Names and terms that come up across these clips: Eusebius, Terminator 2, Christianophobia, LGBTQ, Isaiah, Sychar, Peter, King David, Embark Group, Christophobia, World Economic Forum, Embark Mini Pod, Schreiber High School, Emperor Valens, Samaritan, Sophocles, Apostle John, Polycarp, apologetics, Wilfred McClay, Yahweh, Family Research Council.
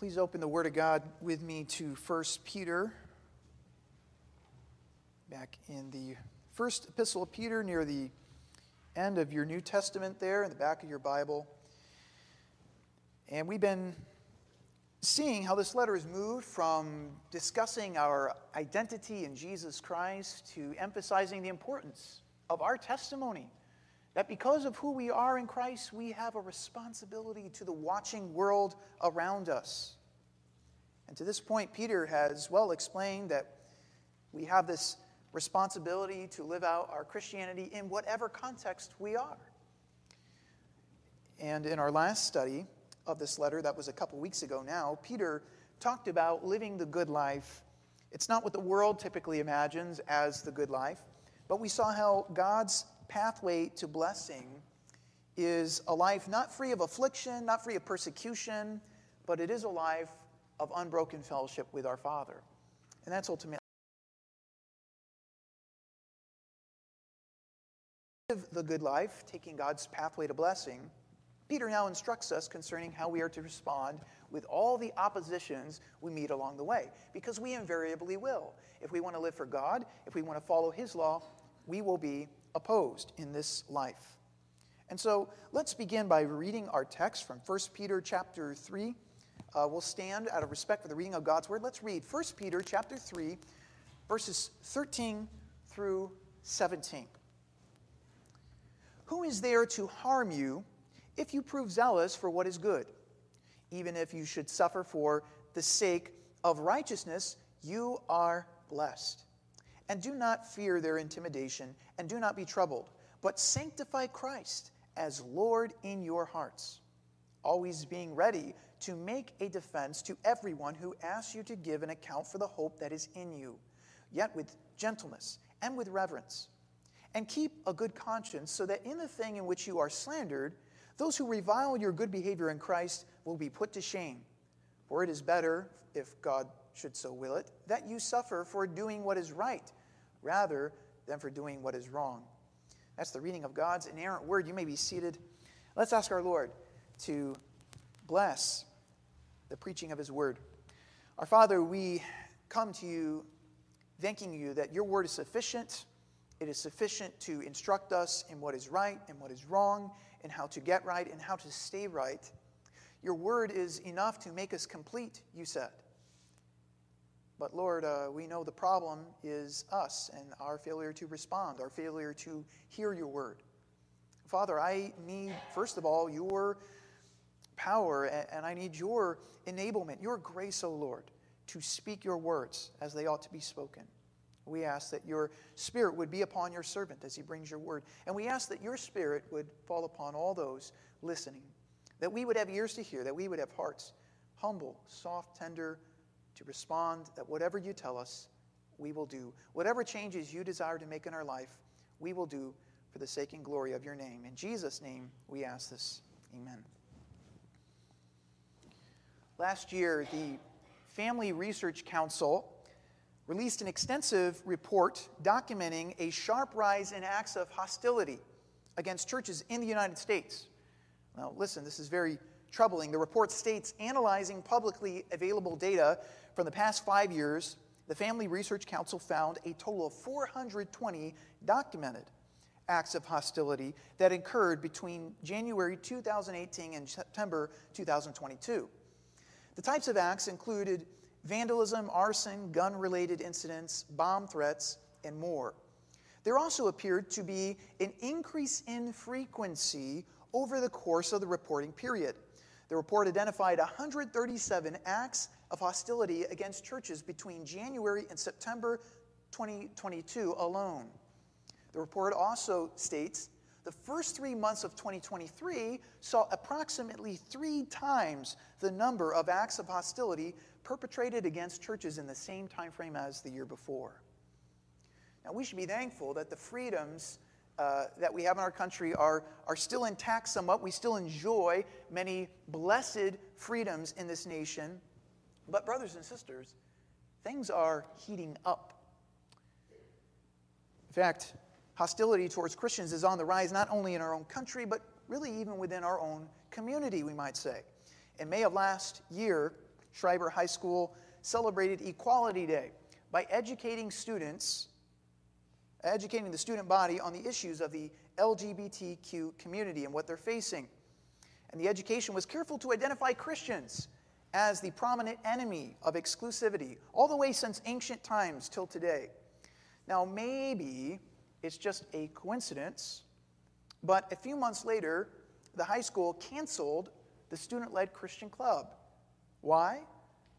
Please open the Word of God with me to 1 Peter, back in the first epistle of Peter, near the end of your New Testament there, in the back of your Bible. And we've been seeing how this letter has moved from discussing our identity in Jesus Christ to emphasizing the importance of our testimony, that because of who we are in Christ, we have a responsibility to the watching world around us. And to this point, Peter has well explained that we have this responsibility to live out our Christianity in whatever context we are. And in our last study of this letter, that was a couple weeks ago now, Peter talked about living the good life. It's not what the world typically imagines as the good life, but we saw how God's pathway to blessing is a life not free of affliction, not free of persecution, but it is a life of unbroken fellowship with our Father. And that's ultimately the good life, taking God's pathway to blessing. Peter now instructs us concerning how we are to respond with all the oppositions we meet along the way, because we invariably will. If we want to live for God, if we want to follow His law, we will be opposed in this life. And so let's begin by reading our text from 1 Peter chapter 3. We'll stand out of respect for the reading of God's word. Let's read 1 Peter chapter 3, verses 13 through 17. Who is there to harm you if you prove zealous for what is good? Even if you should suffer for the sake of righteousness, you are blessed. And do not fear their intimidation, and do not be troubled, but sanctify Christ as Lord in your hearts, always being ready to make a defense to everyone who asks you to give an account for the hope that is in you, yet with gentleness and with reverence. And keep a good conscience, so that in the thing in which you are slandered, those who revile your good behavior in Christ will be put to shame. For it is better, if God should so will it, that you suffer for doing what is right, rather than for doing what is wrong. That's the reading of God's inerrant word. You may be seated. Let's ask our Lord to bless the preaching of His word. Our Father, we come to you thanking you that your word is sufficient. It is sufficient to instruct us in what is right and what is wrong, and how to get right and how to stay right. Your word is enough to make us complete, you said. But Lord, we know the problem is us and our failure to respond, our failure to hear your word. Father, I need, first of all, your power, and I need your enablement, your grace, O Lord, to speak your words as they ought to be spoken. We ask that your Spirit would be upon your servant as he brings your word. And we ask that your Spirit would fall upon all those listening, that we would have ears to hear, that we would have hearts humble, soft, tender, to respond, that whatever you tell us, we will do. Whatever changes you desire to make in our life, we will do for the sake and glory of your name. In Jesus' name, we ask this. Amen. Last year, the Family Research Council released an extensive report documenting a sharp rise in acts of hostility against churches in the United States. Now, listen, this is very troubling. The report states, analyzing publicly available data from the past 5 years, the Family Research Council found a total of 420 documented acts of hostility that occurred between January 2018 and September 2022. The types of acts included vandalism, arson, gun-related incidents, bomb threats, and more. There also appeared to be an increase in frequency over the course of the reporting period. The report identified 137 acts of hostility against churches between January and September 2022 alone. The report also states the first 3 months of 2023 saw approximately 3 times the number of acts of hostility perpetrated against churches in the same time frame as the year before. Now, we should be thankful that the freedoms that we have in our country are still intact somewhat. We still enjoy many blessed freedoms in this nation. But brothers and sisters, things are heating up. In fact, hostility towards Christians is on the rise not only in our own country, but really even within our own community, we might say. In May of last year, Schreiber High School celebrated Equality Day by educating the student body on the issues of the LGBTQ community and what they're facing. And the education was careful to identify Christians as the prominent enemy of exclusivity, all the way since ancient times till today. Now, maybe it's just a coincidence, but a few months later, the high school canceled the student-led Christian club. Why?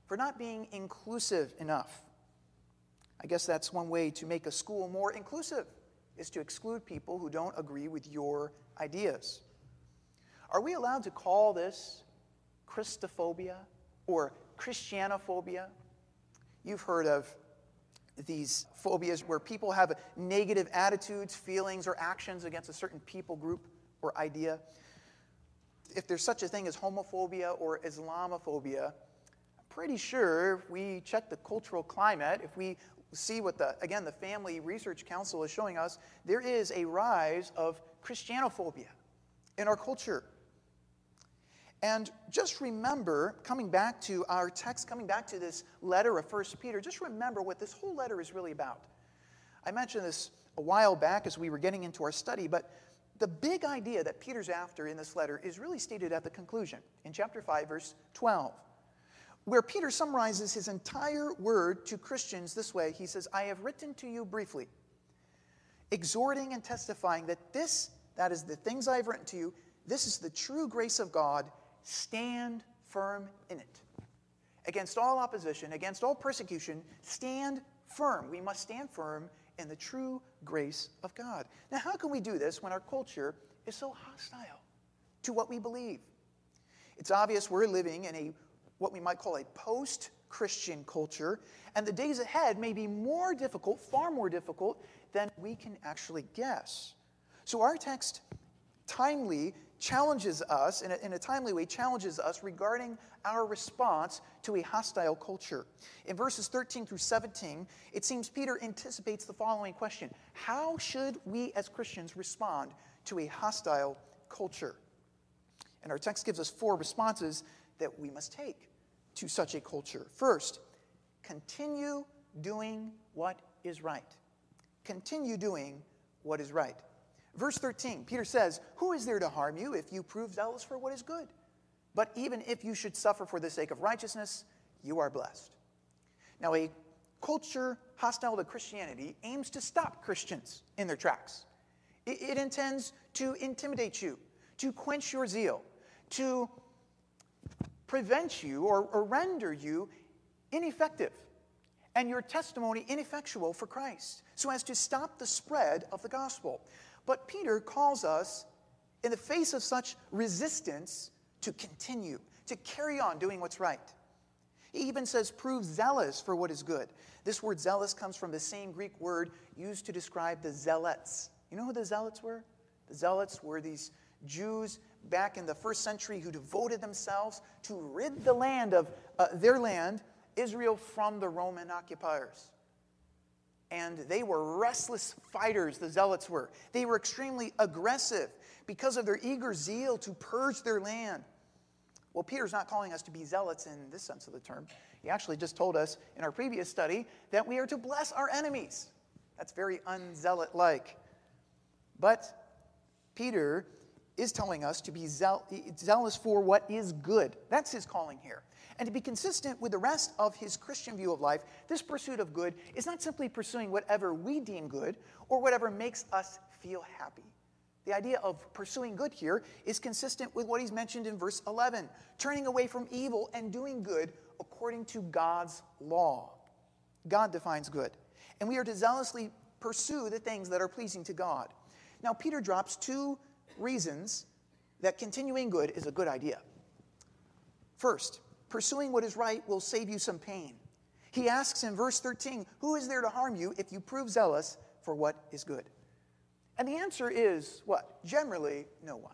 For not being inclusive enough. I guess that's one way to make a school more inclusive, is to exclude people who don't agree with your ideas. Are we allowed to call this Christophobia or Christianophobia? You've heard of these phobias where people have negative attitudes, feelings, or actions against a certain people group or idea. If there's such a thing as homophobia or Islamophobia, I'm pretty sure if we check the cultural climate, if we see what the Family Research Council is showing us, there is a rise of Christianophobia in our culture. And just remember, coming back to our text, coming back to this letter of 1 Peter, just remember what this whole letter is really about. I mentioned this a while back as we were getting into our study, but the big idea that Peter's after in this letter is really stated at the conclusion, in chapter 5, verse 12, where Peter summarizes his entire word to Christians this way. He says, I have written to you briefly, exhorting and testifying that that is the things I have written to you, this is the true grace of God. Stand firm in it. Against all opposition, against all persecution, stand firm. We must stand firm in the true grace of God. Now, how can we do this when our culture is so hostile to what we believe? It's obvious we're living in what we might call a post-Christian culture, and the days ahead may be more difficult, far more difficult, than we can actually guess. So our text timely challenges us, in a timely way, challenges us regarding our response to a hostile culture. In verses 13 through 17, it seems Peter anticipates the following question. How should we as Christians respond to a hostile culture? And our text gives us four responses that we must take to such a culture. First, continue doing what is right. Continue doing what is right. Verse 13, Peter says, who is there to harm you if you prove zealous for what is good? But even if you should suffer for the sake of righteousness, you are blessed. Now, a culture hostile to Christianity aims to stop Christians in their tracks. It intends to intimidate you, to quench your zeal, to prevent you or render you ineffective and your testimony ineffectual for Christ, so as to stop the spread of the gospel. But Peter calls us, in the face of such resistance, to continue, to carry on doing what's right. He even says, prove zealous for what is good. This word zealous comes from the same Greek word used to describe the zealots. You know who the zealots were? The zealots were these Jews back in the 1st century who devoted themselves to rid the land of Israel, from the Roman occupiers. And they were restless fighters, the zealots were. They were extremely aggressive because of their eager zeal to purge their land. Well, Peter's not calling us to be zealots in this sense of the term. He actually just told us in our previous study that we are to bless our enemies. That's very unzealot-like. But Peter is telling us to be zealous for what is good. That's his calling here. And to be consistent with the rest of his Christian view of life, this pursuit of good is not simply pursuing whatever we deem good or whatever makes us feel happy. The idea of pursuing good here is consistent with what he's mentioned in verse 11, turning away from evil and doing good according to God's law. God defines good. And we are to zealously pursue the things that are pleasing to God. Now, Peter drops two reasons that continuing good is a good idea. First, pursuing what is right will save you some pain. He asks in verse 13, who is there to harm you if you prove zealous for what is good? And the answer is what? Generally, no one.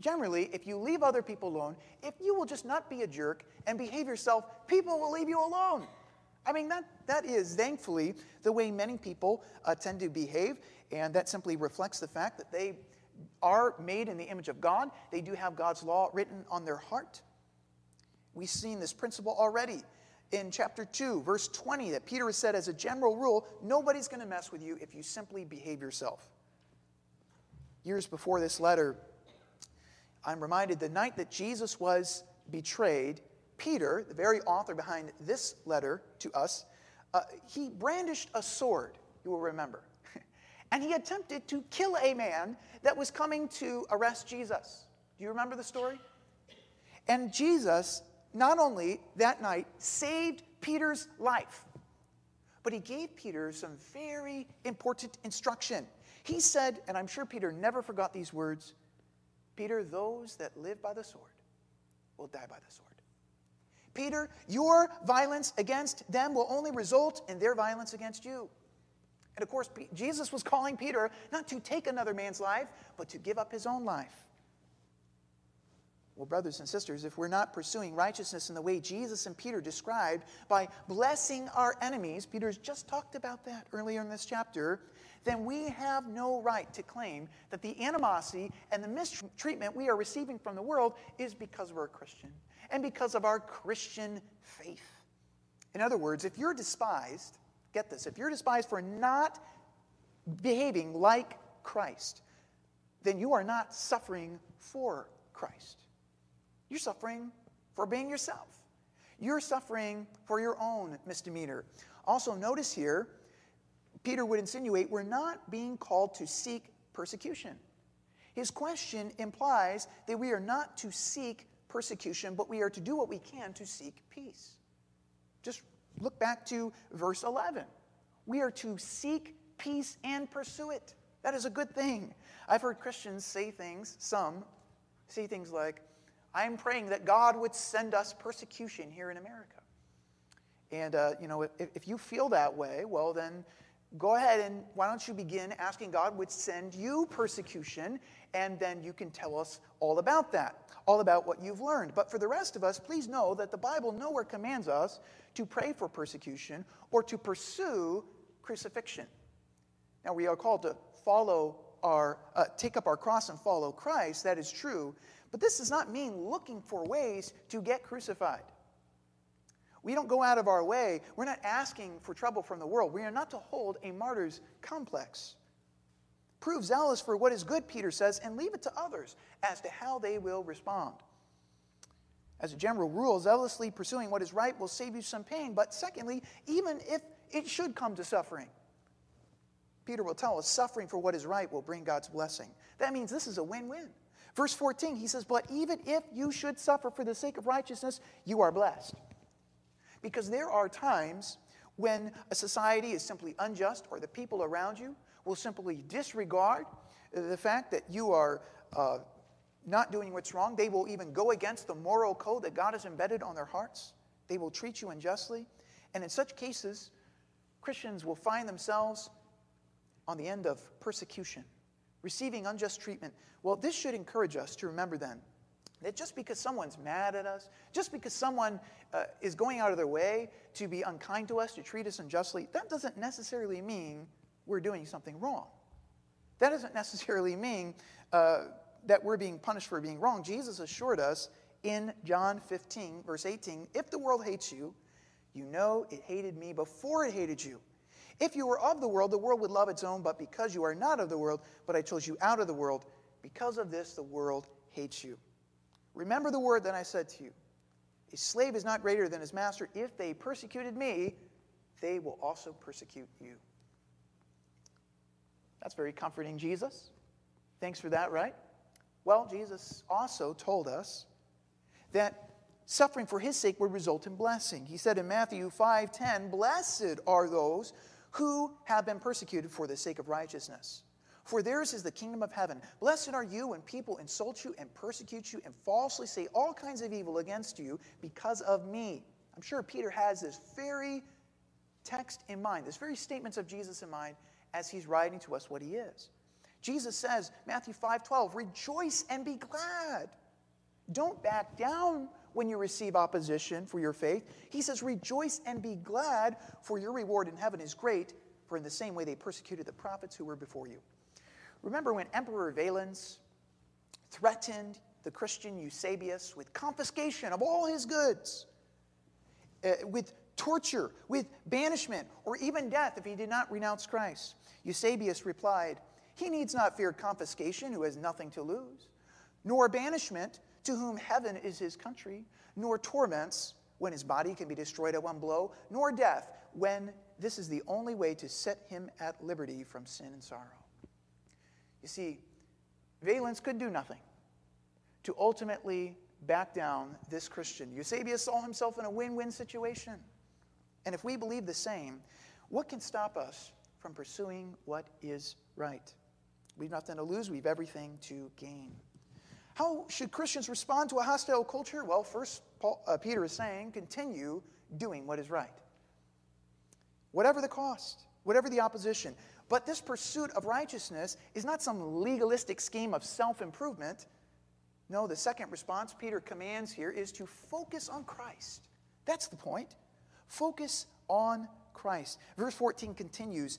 Generally, if you leave other people alone, if you will just not be a jerk and behave yourself, people will leave you alone. I mean, that is, thankfully, the way many people tend to behave, and that simply reflects the fact that they are made in the image of God. They do have God's law written on their heart. We've seen this principle already in chapter 2, verse 20, that Peter has said, as a general rule, nobody's going to mess with you if you simply behave yourself. Years before this letter, I'm reminded the night that Jesus was betrayed, Peter, the very author behind this letter to us, he brandished a sword, you will remember. And he attempted to kill a man that was coming to arrest Jesus. Do you remember the story? And Jesus, not only that night, saved Peter's life, but he gave Peter some very important instruction. He said, and I'm sure Peter never forgot these words, Peter, those that live by the sword will die by the sword. Peter, your violence against them will only result in their violence against you. And of course, Jesus was calling Peter not to take another man's life, but to give up his own life. Well, brothers and sisters, if we're not pursuing righteousness in the way Jesus and Peter described by blessing our enemies, Peter's just talked about that earlier in this chapter, then we have no right to claim that the animosity and the mistreatment we are receiving from the world is because we're a Christian and because of our Christian faith. In other words, if you're despised, get this, if you're despised for not behaving like Christ, then you are not suffering for Christ. You're suffering for being yourself. You're suffering for your own misdemeanor. Also, notice here, Peter would insinuate we're not being called to seek persecution. His question implies that we are not to seek persecution, but we are to do what we can to seek peace. Just look back to verse 11. We are to seek peace and pursue it. That is a good thing. I've heard Christians say things, some say things like, I'm praying that God would send us persecution here in America. And, if you feel that way, well, then go ahead and why don't you begin asking God would send you persecution, and then you can tell us all about that, all about what you've learned. But for the rest of us, please know that the Bible nowhere commands us to pray for persecution or to pursue crucifixion. Now, we are called to take up our cross and follow Christ. That is true. But this does not mean looking for ways to get crucified. We don't go out of our way. We're not asking for trouble from the world. We are not to hold a martyr's complex. Prove zealous for what is good, Peter says, and leave it to others as to how they will respond. As a general rule, zealously pursuing what is right will save you some pain. But secondly, even if it should come to suffering, Peter will tell us suffering for what is right will bring God's blessing. That means this is a win-win. Verse 14, he says, but even if you should suffer for the sake of righteousness, you are blessed. Because there are times when a society is simply unjust, or the people around you will simply disregard the fact that you are not doing what's wrong. They will even go against the moral code that God has embedded on their hearts. They will treat you unjustly. And in such cases, Christians will find themselves on the end of persecution, receiving unjust treatment. Well, this should encourage us to remember then that just because someone's mad at us, just because someone is going out of their way to be unkind to us, to treat us unjustly, that doesn't necessarily mean we're doing something wrong. That doesn't necessarily mean that we're being punished for being wrong. Jesus assured us in John 15, verse 18, if the world hates you, you know it hated me before it hated you. If you were of the world would love its own, but because you are not of the world, but I chose you out of the world, because of this the world hates you. Remember the word that I said to you, a slave is not greater than his master. If they persecuted me, they will also persecute you. That's very comforting, Jesus. Thanks for that, right? Well, Jesus also told us that suffering for his sake would result in blessing. He said in Matthew 5:10, blessed are those who have been persecuted for the sake of righteousness, for theirs is the kingdom of heaven. Blessed are you when people insult you and persecute you and falsely say all kinds of evil against you because of me. I'm sure Peter has this very text in mind, this very statements of Jesus in mind as he's writing to us what he is. Jesus says, Matthew 5:12, rejoice and be glad. Don't back down when you receive opposition for your faith. He says, rejoice and be glad, for your reward in heaven is great, for in the same way they persecuted the prophets who were before you. Remember when Emperor Valens threatened the Christian Eusebius with confiscation of all his goods, with torture, with banishment, or even death if he did not renounce Christ. Eusebius replied, "He needs not fear confiscation who has nothing to lose, nor banishment to whom heaven is his country, nor torments when his body can be destroyed at one blow, nor death when this is the only way to set him at liberty from sin and sorrow." You see, Valens could do nothing to ultimately back down this Christian. Eusebius saw himself in a win-win situation. And if we believe the same, what can stop us from pursuing what is right? We've nothing to lose. We've everything to gain. How should Christians respond to a hostile culture? Well, first, Peter is saying, continue doing what is right, whatever the cost, whatever the opposition. But this pursuit of righteousness is not some legalistic scheme of self-improvement. No, the second response Peter commands here is to focus on Christ. That's the point. Focus on Christ. Verse 14 continues,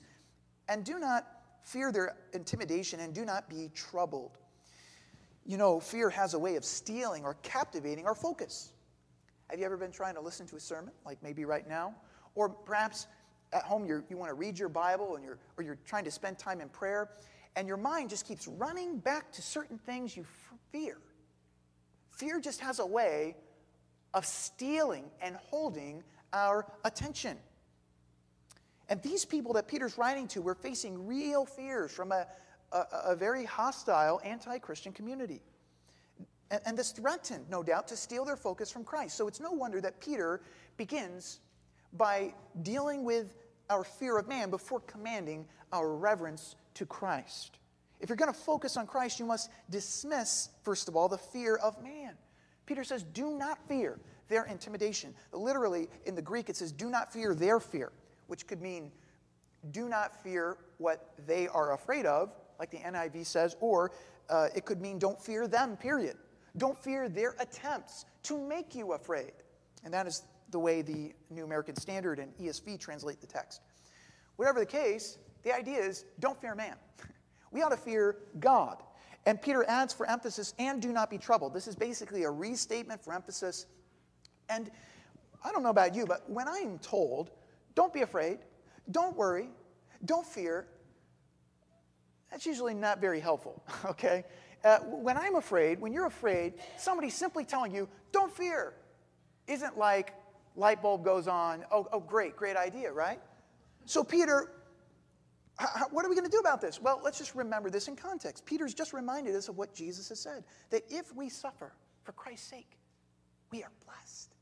"And do not fear their intimidation, and do not be troubled." You know, fear has a way of stealing or captivating our focus. Have you ever been trying to listen to a sermon, like maybe right now? Or perhaps at home you want to read your Bible, and you're trying to spend time in prayer, and your mind just keeps running back to certain things you fear. Fear just has a way of stealing and holding our attention. And these people that Peter's writing to were facing real fears from a very hostile anti-Christian community. And this threatened, no doubt, to steal their focus from Christ. So it's no wonder that Peter begins by dealing with our fear of man before commanding our reverence to Christ. If you're going to focus on Christ, you must dismiss, first of all, the fear of man. Peter says, do not fear their intimidation. Literally, in the Greek, it says, do not fear their fear, which could mean do not fear what they are afraid of, like the NIV says, or it could mean don't fear them, period. Don't fear their attempts to make you afraid. And that is the way the New American Standard and ESV translate the text. Whatever the case, the idea is don't fear man. We ought to fear God. And Peter adds for emphasis, and do not be troubled. This is basically a restatement for emphasis. And I don't know about you, but when I am told, don't be afraid, don't worry, don't fear, that's usually not very helpful, okay? When I'm afraid, when you're afraid, somebody simply telling you, don't fear, isn't like light bulb goes on, oh great idea, right? So Peter, what are we going to do about this? Well, let's just remember this in context. Peter's just reminded us of what Jesus has said, that if we suffer for Christ's sake, we are blessed.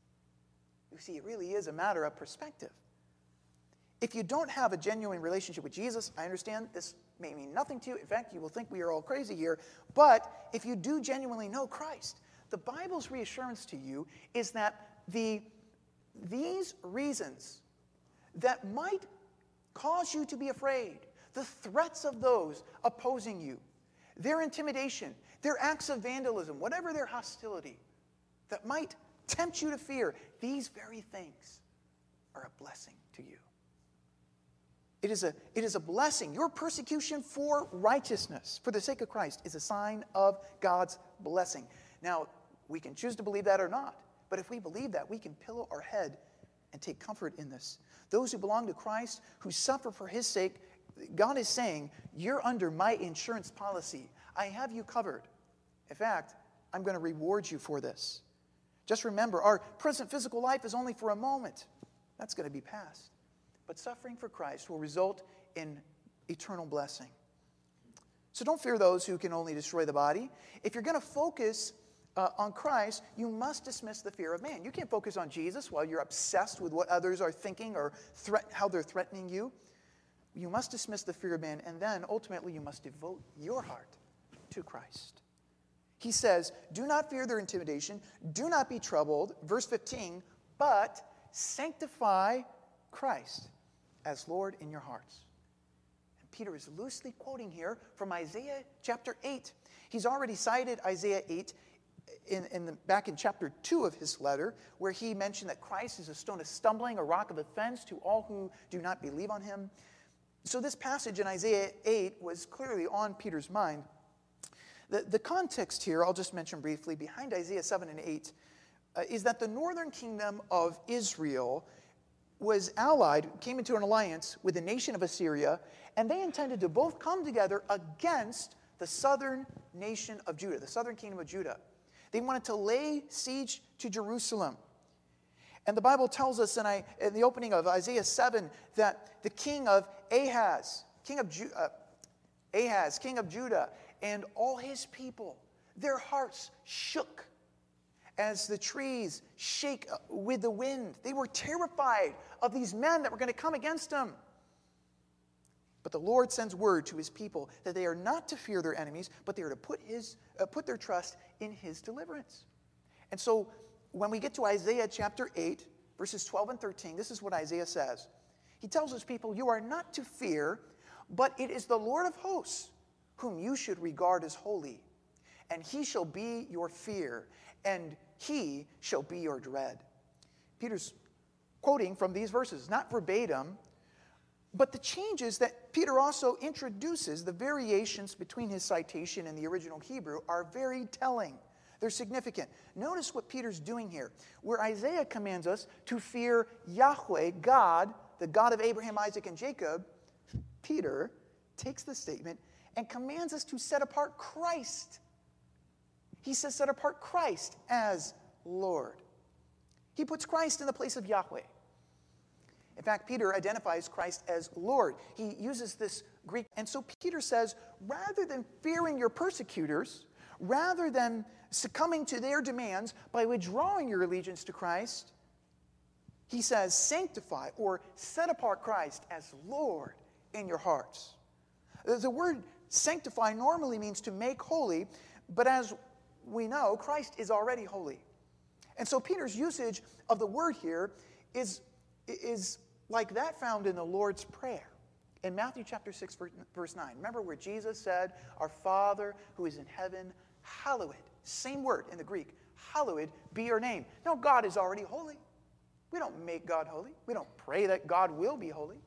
You see, it really is a matter of perspective. If you don't have a genuine relationship with Jesus, I understand this may mean nothing to you. In fact, you will think we are all crazy here. But if you do genuinely know Christ, the Bible's reassurance to you is that these reasons that might cause you to be afraid, the threats of those opposing you, their intimidation, their acts of vandalism, whatever their hostility that might tempt you to fear, these very things are a blessing to you. It is a blessing. Your persecution for righteousness, for the sake of Christ, is a sign of God's blessing. Now, we can choose to believe that or not, but if we believe that, we can pillow our head and take comfort in this. Those who belong to Christ, who suffer for his sake, God is saying, you're under my insurance policy. I have you covered. In fact, I'm going to reward you for this. Just remember, our present physical life is only for a moment. That's going to be past. But suffering for Christ will result in eternal blessing. So don't fear those who can only destroy the body. If you're going to focus on Christ, you must dismiss the fear of man. You can't focus on Jesus while you're obsessed with what others are thinking or how they're threatening you. You must dismiss the fear of man, and then ultimately you must devote your heart to Christ. He says, do not fear their intimidation. Do not be troubled. Verse 15, but sanctify Christ as Lord in your hearts. And Peter is loosely quoting here from Isaiah chapter 8. He's already cited Isaiah 8 back in chapter 2 of his letter, where he mentioned that Christ is a stone of stumbling, a rock of offense to all who do not believe on him. So this passage in Isaiah 8 was clearly on Peter's mind. The context here, I'll just mention briefly, behind Isaiah 7 and 8, is that the northern kingdom of Israel was came into an alliance with the nation of Assyria, and they intended to both come together against the southern nation of Judah, the southern kingdom of Judah. They wanted to lay siege to Jerusalem. And the Bible tells us in the opening of Isaiah 7 that the king of Ahaz, king of Judah, and all his people, their hearts shook as the trees shake with the wind. They were terrified of these men that were going to come against them. But the Lord sends word to his people that they are not to fear their enemies, but they are to put their trust in his deliverance. And so when we get to Isaiah chapter 8, verses 12 and 13, this is what Isaiah says. He tells his people, you are not to fear, but it is the Lord of hosts whom you should regard as holy, and he shall be your fear, and he shall be your dread. Peter's quoting from these verses, not verbatim, but the changes that Peter also introduces, the variations between his citation and the original Hebrew, are very telling. They're significant. Notice what Peter's doing here, where Isaiah commands us to fear Yahweh, God, the God of Abraham, Isaac, and Jacob. Peter takes the statement and commands us to set apart Christ. He says, set apart Christ as Lord. He puts Christ in the place of Yahweh. In fact, Peter identifies Christ as Lord. He uses this Greek. And so Peter says, rather than fearing your persecutors, rather than succumbing to their demands by withdrawing your allegiance to Christ, he says, sanctify or set apart Christ as Lord in your hearts. The word sanctify normally means to make holy, but as we know, Christ is already holy. And so Peter's usage of the word here is like that found in the Lord's Prayer in Matthew chapter 6, verse 9. Remember where Jesus said, our Father who is in heaven, hallowed. Same word in the Greek, hallowed be your name. No, God is already holy. We don't make God holy. We don't pray that God will be holy.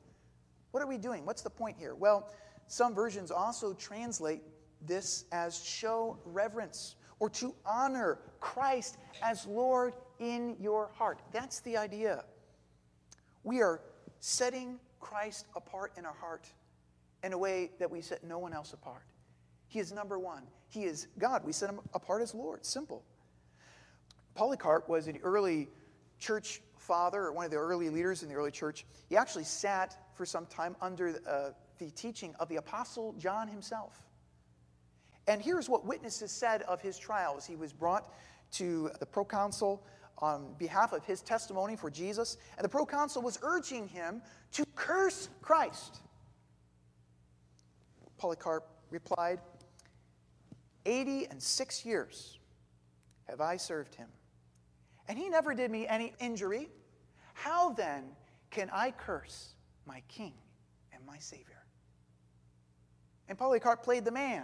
What are we doing? What's the point here? Well, some versions also translate this as show reverence or to honor Christ as Lord in your heart. That's the idea. We are setting Christ apart in our heart in a way that we set no one else apart. He is number one. He is God. We set him apart as Lord. Simple. Polycarp was an early church father, or one of the early leaders in the early church. He actually sat for some time under the teaching of the Apostle John himself. And here's what witnesses said of his trials. He was brought to the proconsul on behalf of his testimony for Jesus, and the proconsul was urging him to curse Christ. Polycarp replied, 86 years have I served him, and he never did me any injury. How then can I curse my King and my Savior? And Polycarp played the man,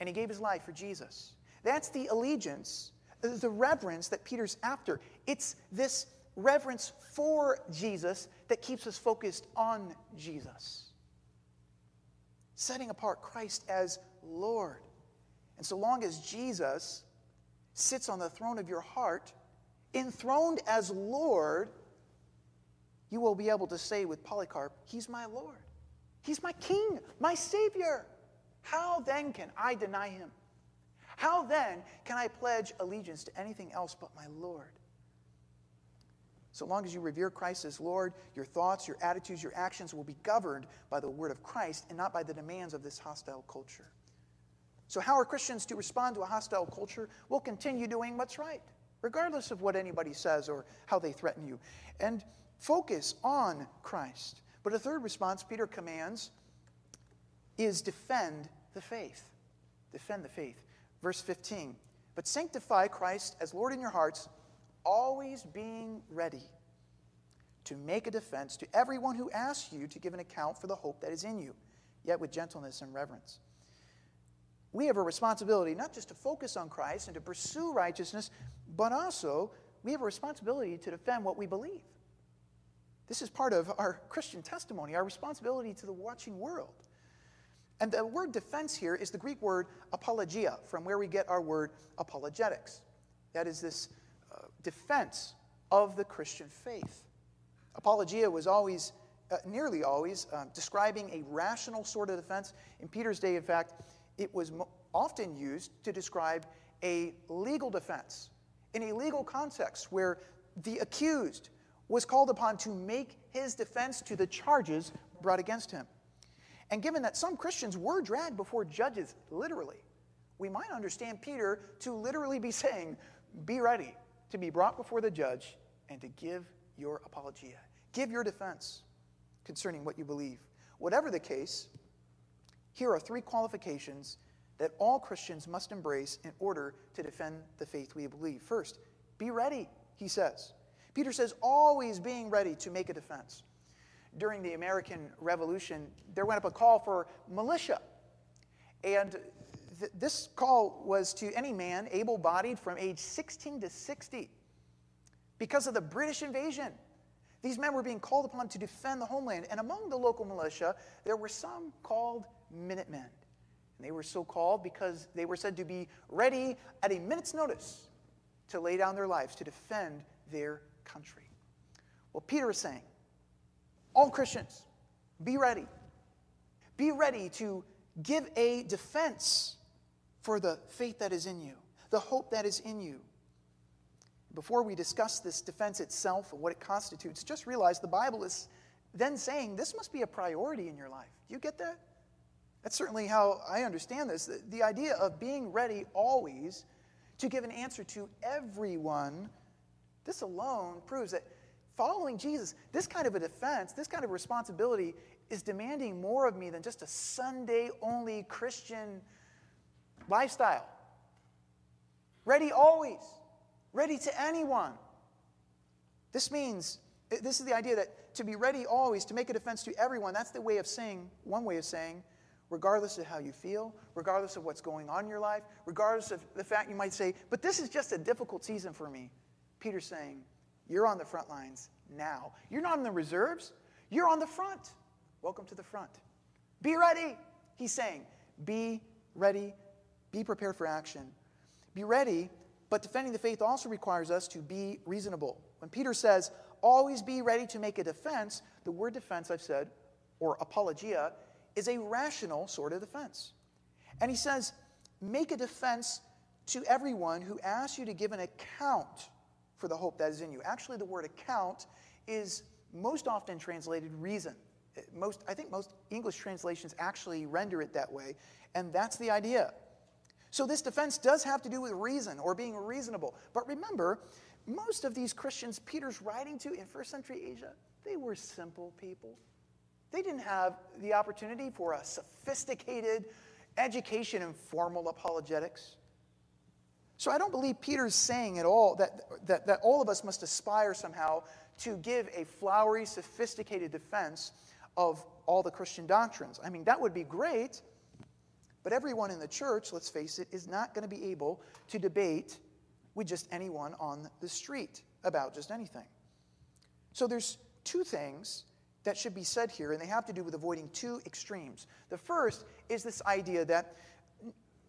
and he gave his life for Jesus. That's the allegiance, the reverence that Peter's after. It's this reverence for Jesus that keeps us focused on Jesus. Setting apart Christ as Lord. And so long as Jesus sits on the throne of your heart, enthroned as Lord, you will be able to say with Polycarp, he's my Lord. He's my King, my Savior. How then can I deny him? How then can I pledge allegiance to anything else but my Lord? So long as you revere Christ as Lord, your thoughts, your attitudes, your actions will be governed by the word of Christ and not by the demands of this hostile culture. So how are Christians to respond to a hostile culture? We'll continue doing what's right, regardless of what anybody says or how they threaten you. And focus on Christ. But a third response Peter commands is defend the faith. Defend the faith. Verse 15, but sanctify Christ as Lord in your hearts, always being ready to make a defense to everyone who asks you to give an account for the hope that is in you, yet with gentleness and reverence. We have a responsibility not just to focus on Christ and to pursue righteousness, but also we have a responsibility to defend what we believe. This is part of our Christian testimony, our responsibility to the watching world. And the word defense here is the Greek word apologia, from where we get our word apologetics. That is this defense of the Christian faith. Apologia was always, nearly always, describing a rational sort of defense. In Peter's day, in fact, it was often used to describe a legal defense in a legal context where the accused was called upon to make his defense to the charges brought against him. And given that some Christians were dragged before judges, literally, we might understand Peter to literally be saying, be ready to be brought before the judge and to give your apologia. Give your defense concerning what you believe. Whatever the case, here are three qualifications that all Christians must embrace in order to defend the faith we believe. First, be ready, he says. Peter says, always being ready to make a defense. During the American Revolution, there went up a call for militia. And this call was to any man able-bodied from age 16 to 60. Because of the British invasion, these men were being called upon to defend the homeland. And among the local militia, there were some called Minutemen. And they were so called because they were said to be ready at a minute's notice to lay down their lives to defend their country. Well, Peter is saying, all Christians, be ready. Be ready to give a defense for the faith that is in you, the hope that is in you. Before we discuss this defense itself and what it constitutes, just realize the Bible is then saying this must be a priority in your life. Do you get that? That's certainly how I understand this. The idea of being ready always to give an answer to everyone, this alone proves that following Jesus, this kind of a defense, this kind of responsibility is demanding more of me than just a Sunday-only Christian lifestyle. Ready always, ready to anyone. This means, this is the idea that to be ready always, to make a defense to everyone, that's the way of saying, one way of saying, regardless of how you feel, regardless of what's going on in your life, regardless of the fact you might say, but this is just a difficult season for me. Peter's saying, you're on the front lines now. You're not in the reserves. You're on the front. Welcome to the front. Be ready, he's saying. Be ready. Be prepared for action. Be ready, but defending the faith also requires us to be reasonable. When Peter says, always be ready to make a defense, the word defense, I've said, or apologia, is a rational sort of defense. And he says, make a defense to everyone who asks you to give an account for the hope that is in you. Actually, the word account is most often translated reason. I think most English translations actually render it that way, and that's the idea. So this defense does have to do with reason or being reasonable. But remember, most of these Christians Peter's writing to in first century Asia, they were simple people. They didn't have the opportunity for a sophisticated education in formal apologetics. So I don't believe Peter's saying at all that all of us must aspire somehow to give a flowery, sophisticated defense of all the Christian doctrines. I mean, that would be great, but everyone in the church, let's face it, is not going to be able to debate with just anyone on the street about just anything. So there's two things that should be said here, and they have to do with avoiding two extremes. The first is this idea that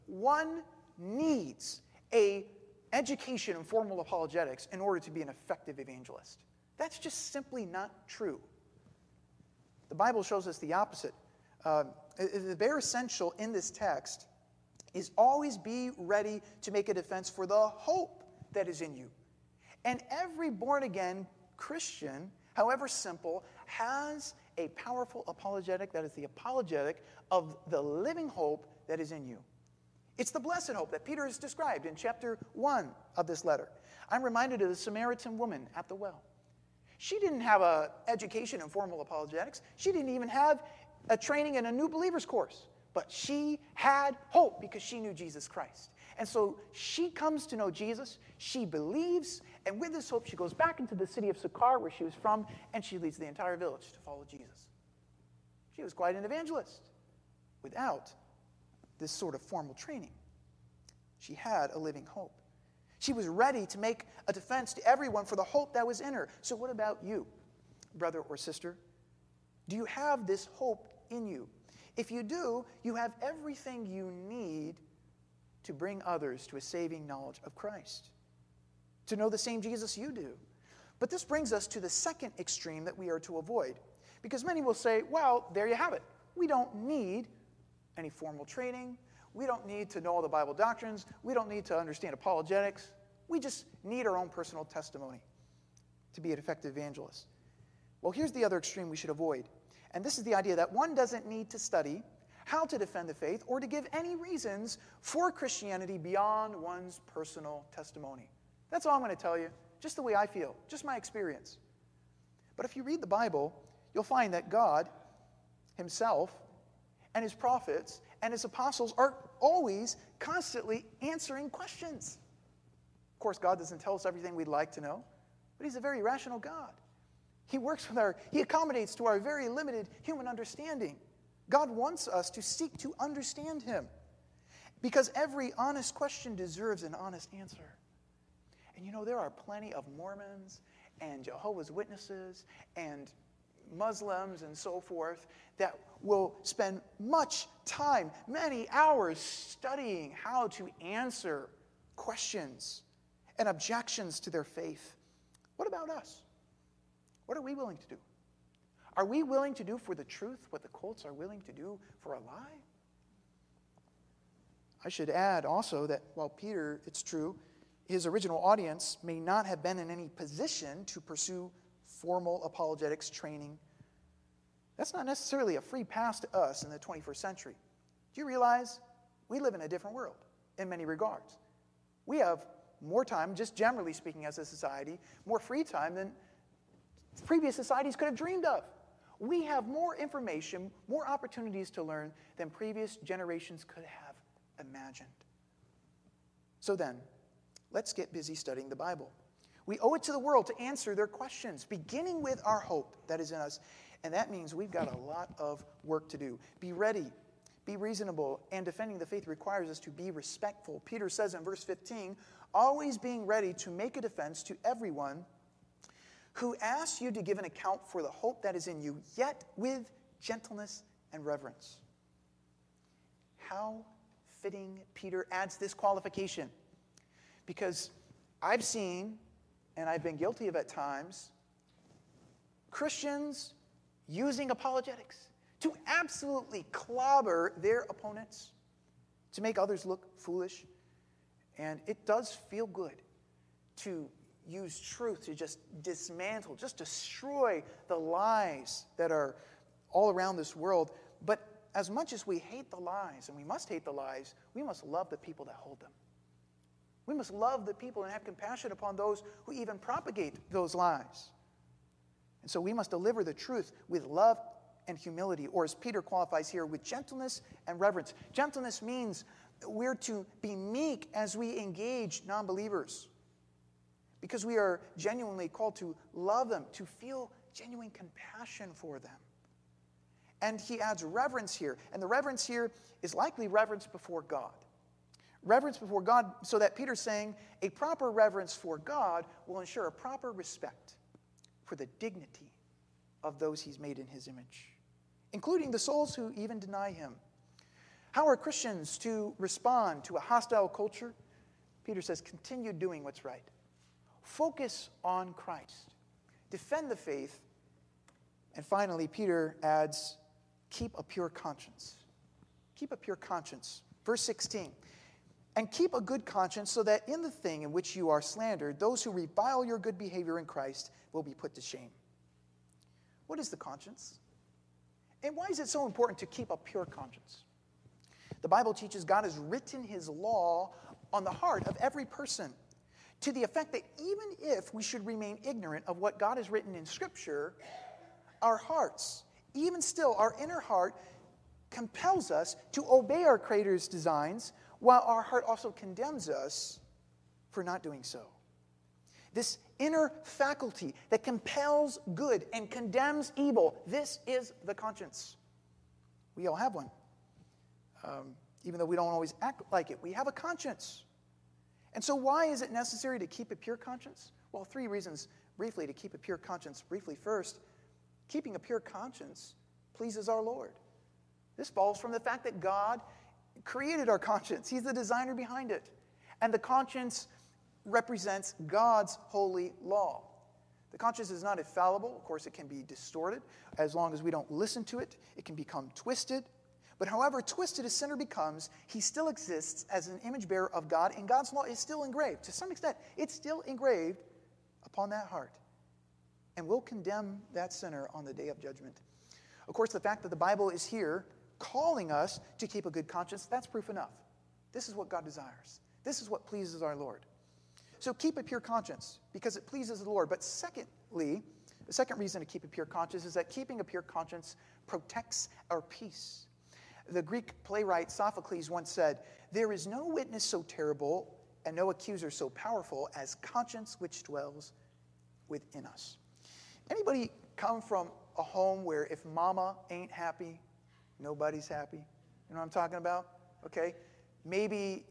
one needs an education in formal apologetics in order to be an effective evangelist. That's just simply not true. The Bible shows us the opposite. The bare essential in this text is always be ready to make a defense for the hope that is in you. And every born-again Christian, however simple, has a powerful apologetic that is the apologetic of the living hope that is in you. It's the blessed hope that Peter has described in chapter 1 of this letter. I'm reminded of the Samaritan woman at the well. She didn't have an education in formal apologetics. She didn't even have a training in a new believer's course. But she had hope because she knew Jesus Christ. And so she comes to know Jesus. She believes. And with this hope, she goes back into the city of Sychar, where she was from, and she leads the entire village to follow Jesus. She was quite an evangelist without this sort of formal training. She had a living hope. She was ready to make a defense to everyone for the hope that was in her. So what about you, brother or sister? Do you have this hope in you? If you do, you have everything you need to bring others to a saving knowledge of Christ, to know the same Jesus you do. But this brings us to the second extreme that we are to avoid, because many will say, well, there you have it. We don't need any formal training. We don't need to know all the Bible doctrines. We don't need to understand apologetics. We just need our own personal testimony to be an effective evangelist. Well, here's the other extreme we should avoid. And this is the idea that one doesn't need to study how to defend the faith or to give any reasons for Christianity beyond one's personal testimony. That's all I'm going to tell you, just the way I feel, just my experience. But if you read the Bible, you'll find that God himself and his prophets and his apostles are always constantly answering questions. Of course, God doesn't tell us everything we'd like to know, but he's a very rational God. He accommodates to our very limited human understanding. God wants us to seek to understand him, because every honest question deserves an honest answer. And you know, there are plenty of Mormons and Jehovah's Witnesses and Muslims and so forth that will spend much time, many hours, studying how to answer questions and objections to their faith. What about us? What are we willing to do? Are we willing to do for the truth what the cults are willing to do for a lie? I should add also that while Peter, it's true, his original audience may not have been in any position to pursue formal apologetics training, that's not necessarily a free pass to us in the 21st century. Do you realize we live in a different world in many regards? We have more time, just generally speaking as a society, more free time than previous societies could have dreamed of. We have more information, more opportunities to learn than previous generations could have imagined. So then, let's get busy studying the Bible. We owe it to the world to answer their questions, beginning with our hope that is in us. And that means we've got a lot of work to do. Be ready, be reasonable, and defending the faith requires us to be respectful. Peter says in verse 15, always being ready to make a defense to everyone who asks you to give an account for the hope that is in you, yet with gentleness and reverence. How fitting Peter adds this qualification, because I've seen, and I've been guilty of at times, Christians using apologetics to absolutely clobber their opponents, to make others look foolish. And it does feel good to use truth to just dismantle, just destroy the lies that are all around this world. But as much as we hate the lies, and we must hate the lies, we must love the people that hold them. We must love the people and have compassion upon those who even propagate those lies. And so we must deliver the truth with love and humility, or as Peter qualifies here, with gentleness and reverence. Gentleness means we're to be meek as we engage non-believers, because we are genuinely called to love them, to feel genuine compassion for them. And he adds reverence here, and the reverence here is likely reverence before God. Reverence before God, so that Peter's saying a proper reverence for God will ensure a proper respect for the dignity of those he's made in his image, including the souls who even deny him. How are Christians to respond to a hostile culture? Peter says, continue doing what's right. Focus on Christ. Defend the faith. And finally, Peter adds, keep a pure conscience. Keep a pure conscience. Verse 16. And keep a good conscience, so that in the thing in which you are slandered, those who revile your good behavior in Christ will be put to shame. What is the conscience? And why is it so important to keep a pure conscience? The Bible teaches God has written his law on the heart of every person, to the effect that even if we should remain ignorant of what God has written in Scripture, our hearts, even still our inner heart, compels us to obey our Creator's designs, while our heart also condemns us for not doing so. This inner faculty that compels good and condemns evil, this is the conscience. We all have one. Even though we don't always act like it, we have a conscience. And so why is it necessary to keep a pure conscience? Well, three reasons briefly to keep a pure conscience. Briefly, first, keeping a pure conscience pleases our Lord. This falls from the fact that God created our conscience. He's the designer behind it. And the conscience represents God's holy law. The conscience is not infallible. Of course, it can be distorted. As long as we don't listen to it, it can become twisted. But however twisted a sinner becomes, he still exists as an image bearer of God, and God's law is still engraved. To some extent, it's still engraved upon that heart. And will condemn that sinner on the day of judgment. Of course, the fact that the Bible is here calling us to keep a good conscience, that's proof enough. This is what God desires. This is what pleases our Lord. So keep a pure conscience because it pleases the Lord. But secondly, the second reason to keep a pure conscience is that keeping a pure conscience protects our peace. The Greek playwright Sophocles once said, "There is no witness so terrible and no accuser so powerful as conscience which dwells within us." Anybody come from a home where if mama ain't happy, nobody's happy? You know what I'm talking about? Okay. Maybe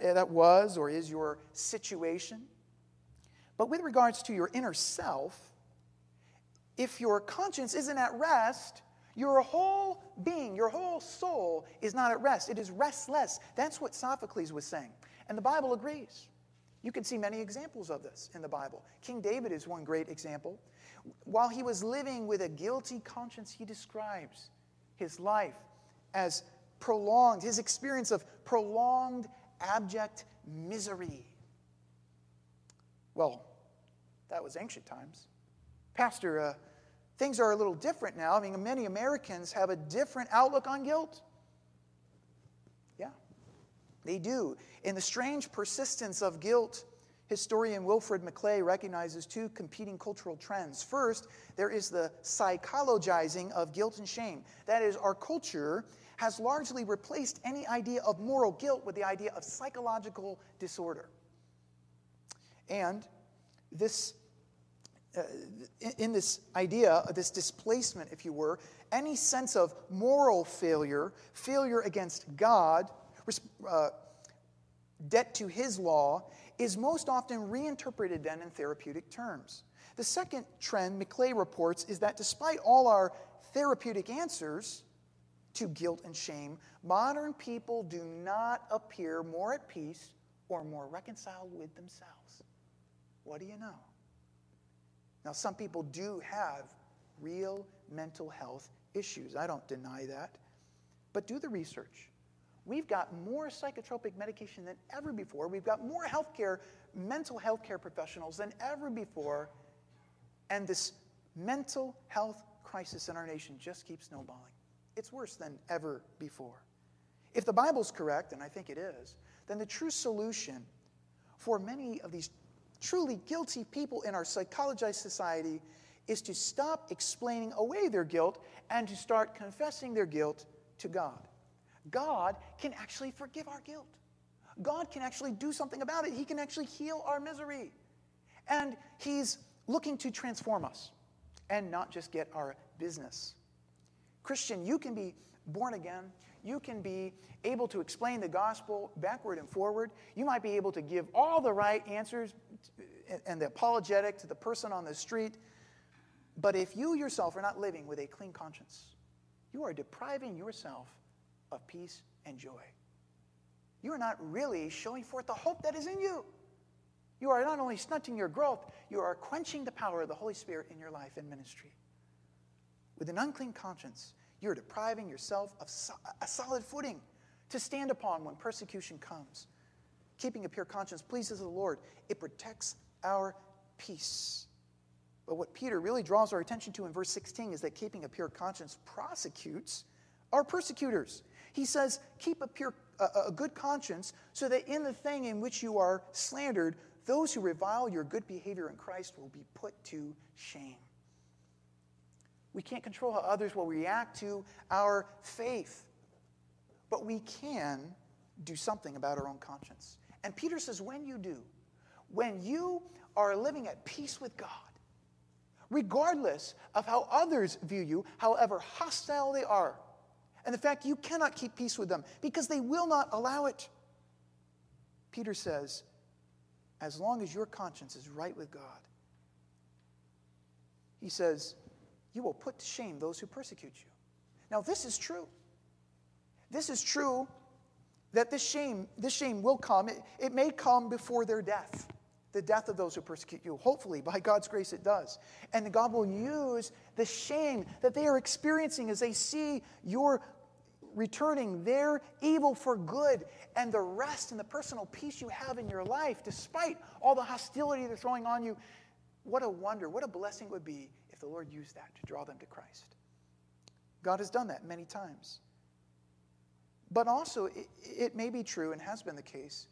that was or is your situation. But with regards to your inner self, if your conscience isn't at rest, your whole being, your whole soul is not at rest. It is restless. That's what Sophocles was saying. And the Bible agrees. You can see many examples of this in the Bible. King David is one great example. While he was living with a guilty conscience, he describes his life as prolonged, his experience of prolonged abject misery. Well, that was ancient times. Pastor, things are a little different now. I mean, many Americans have a different outlook on guilt. Yeah, they do. In the strange persistence of guilt, historian Wilfred McClay recognizes two competing cultural trends. First, there is the psychologizing of guilt and shame. That is, our culture has largely replaced any idea of moral guilt with the idea of psychological disorder. And this in this idea, this displacement, if you were, any sense of moral failure, failure against God, debt to his law, is most often reinterpreted then in therapeutic terms. The second trend, McClay reports, is that despite all our therapeutic answers to guilt and shame, modern people do not appear more at peace or more reconciled with themselves. What do you know? Now, some people do have real mental health issues. I don't deny that. But do the research. We've got more psychotropic medication than ever before. We've got more healthcare, mental healthcare professionals than ever before. And this mental health crisis in our nation just keeps snowballing. It's worse than ever before. If the Bible's correct, and I think it is, then the true solution for many of these truly guilty people in our psychologized society is to stop explaining away their guilt and to start confessing their guilt to God. God can actually forgive our guilt. God can actually do something about it. He can actually heal our misery. And he's looking to transform us and not just get our business. Christian, you can be born again. You can be able to explain the gospel backward and forward. You might be able to give all the right answers and the apologetic to the person on the street. But if you yourself are not living with a clean conscience, you are depriving yourself of peace and joy. You are not really showing forth the hope that is in you. You are not only stunting your growth, you are quenching the power of the Holy Spirit in your life and ministry. With an unclean conscience, you're depriving yourself of a solid footing to stand upon when persecution comes. Keeping a pure conscience pleases the Lord. It protects our peace. But what Peter really draws our attention to in verse 16 is that keeping a pure conscience prosecutes our persecutors. He says, keep a good conscience so that in the thing in which you are slandered, those who revile your good behavior in Christ will be put to shame. We can't control how others will react to our faith, but we can do something about our own conscience. And Peter says, when you do, when you are living at peace with God, regardless of how others view you, however hostile they are, and the fact you cannot keep peace with them because they will not allow it. Peter says, as long as your conscience is right with God, he says, you will put to shame those who persecute you. Now, this is true. This is true that this shame will come. It may come before their death, the death of those who persecute you. Hopefully, by God's grace, it does. And God will use the shame that they are experiencing as they see your returning their evil for good and the rest and the personal peace you have in your life, despite all the hostility they're throwing on you. What a wonder, what a blessing it would be if the Lord used that to draw them to Christ. God has done that many times. But also, it may be true, and has been the case,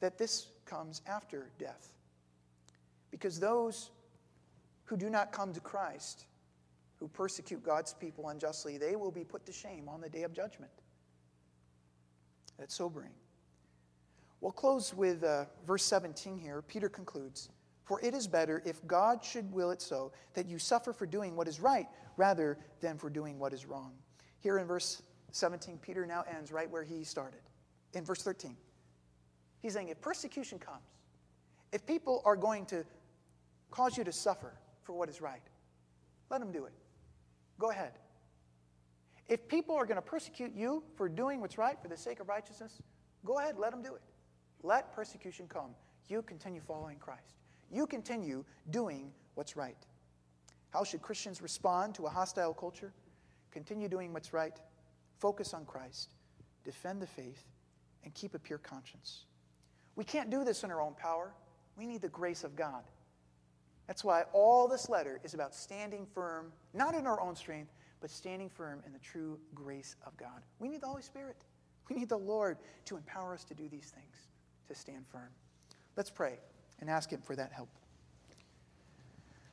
that this comes after death. Because those who do not come to Christ, who persecute God's people unjustly, they will be put to shame on the day of judgment. That's sobering. We'll close with verse 17 here. Peter concludes, "For it is better, if God should will it so, that you suffer for doing what is right rather than for doing what is wrong." Here in verse 17, Peter now ends right where he started. In verse 13, he's saying if persecution comes, if people are going to cause you to suffer for what is right, let them do it. Go ahead. If people are going to persecute you for doing what's right for the sake of righteousness, go ahead, let them do it. Let persecution come. You continue following Christ. You continue doing what's right. How should Christians respond to a hostile culture? Continue doing what's right. Focus on Christ, defend the faith, and keep a pure conscience. We can't do this in our own power. We need the grace of God. That's why all this letter is about standing firm, not in our own strength, but standing firm in the true grace of God. We need the Holy Spirit. We need the Lord to empower us to do these things, to stand firm. Let's pray and ask Him for that help.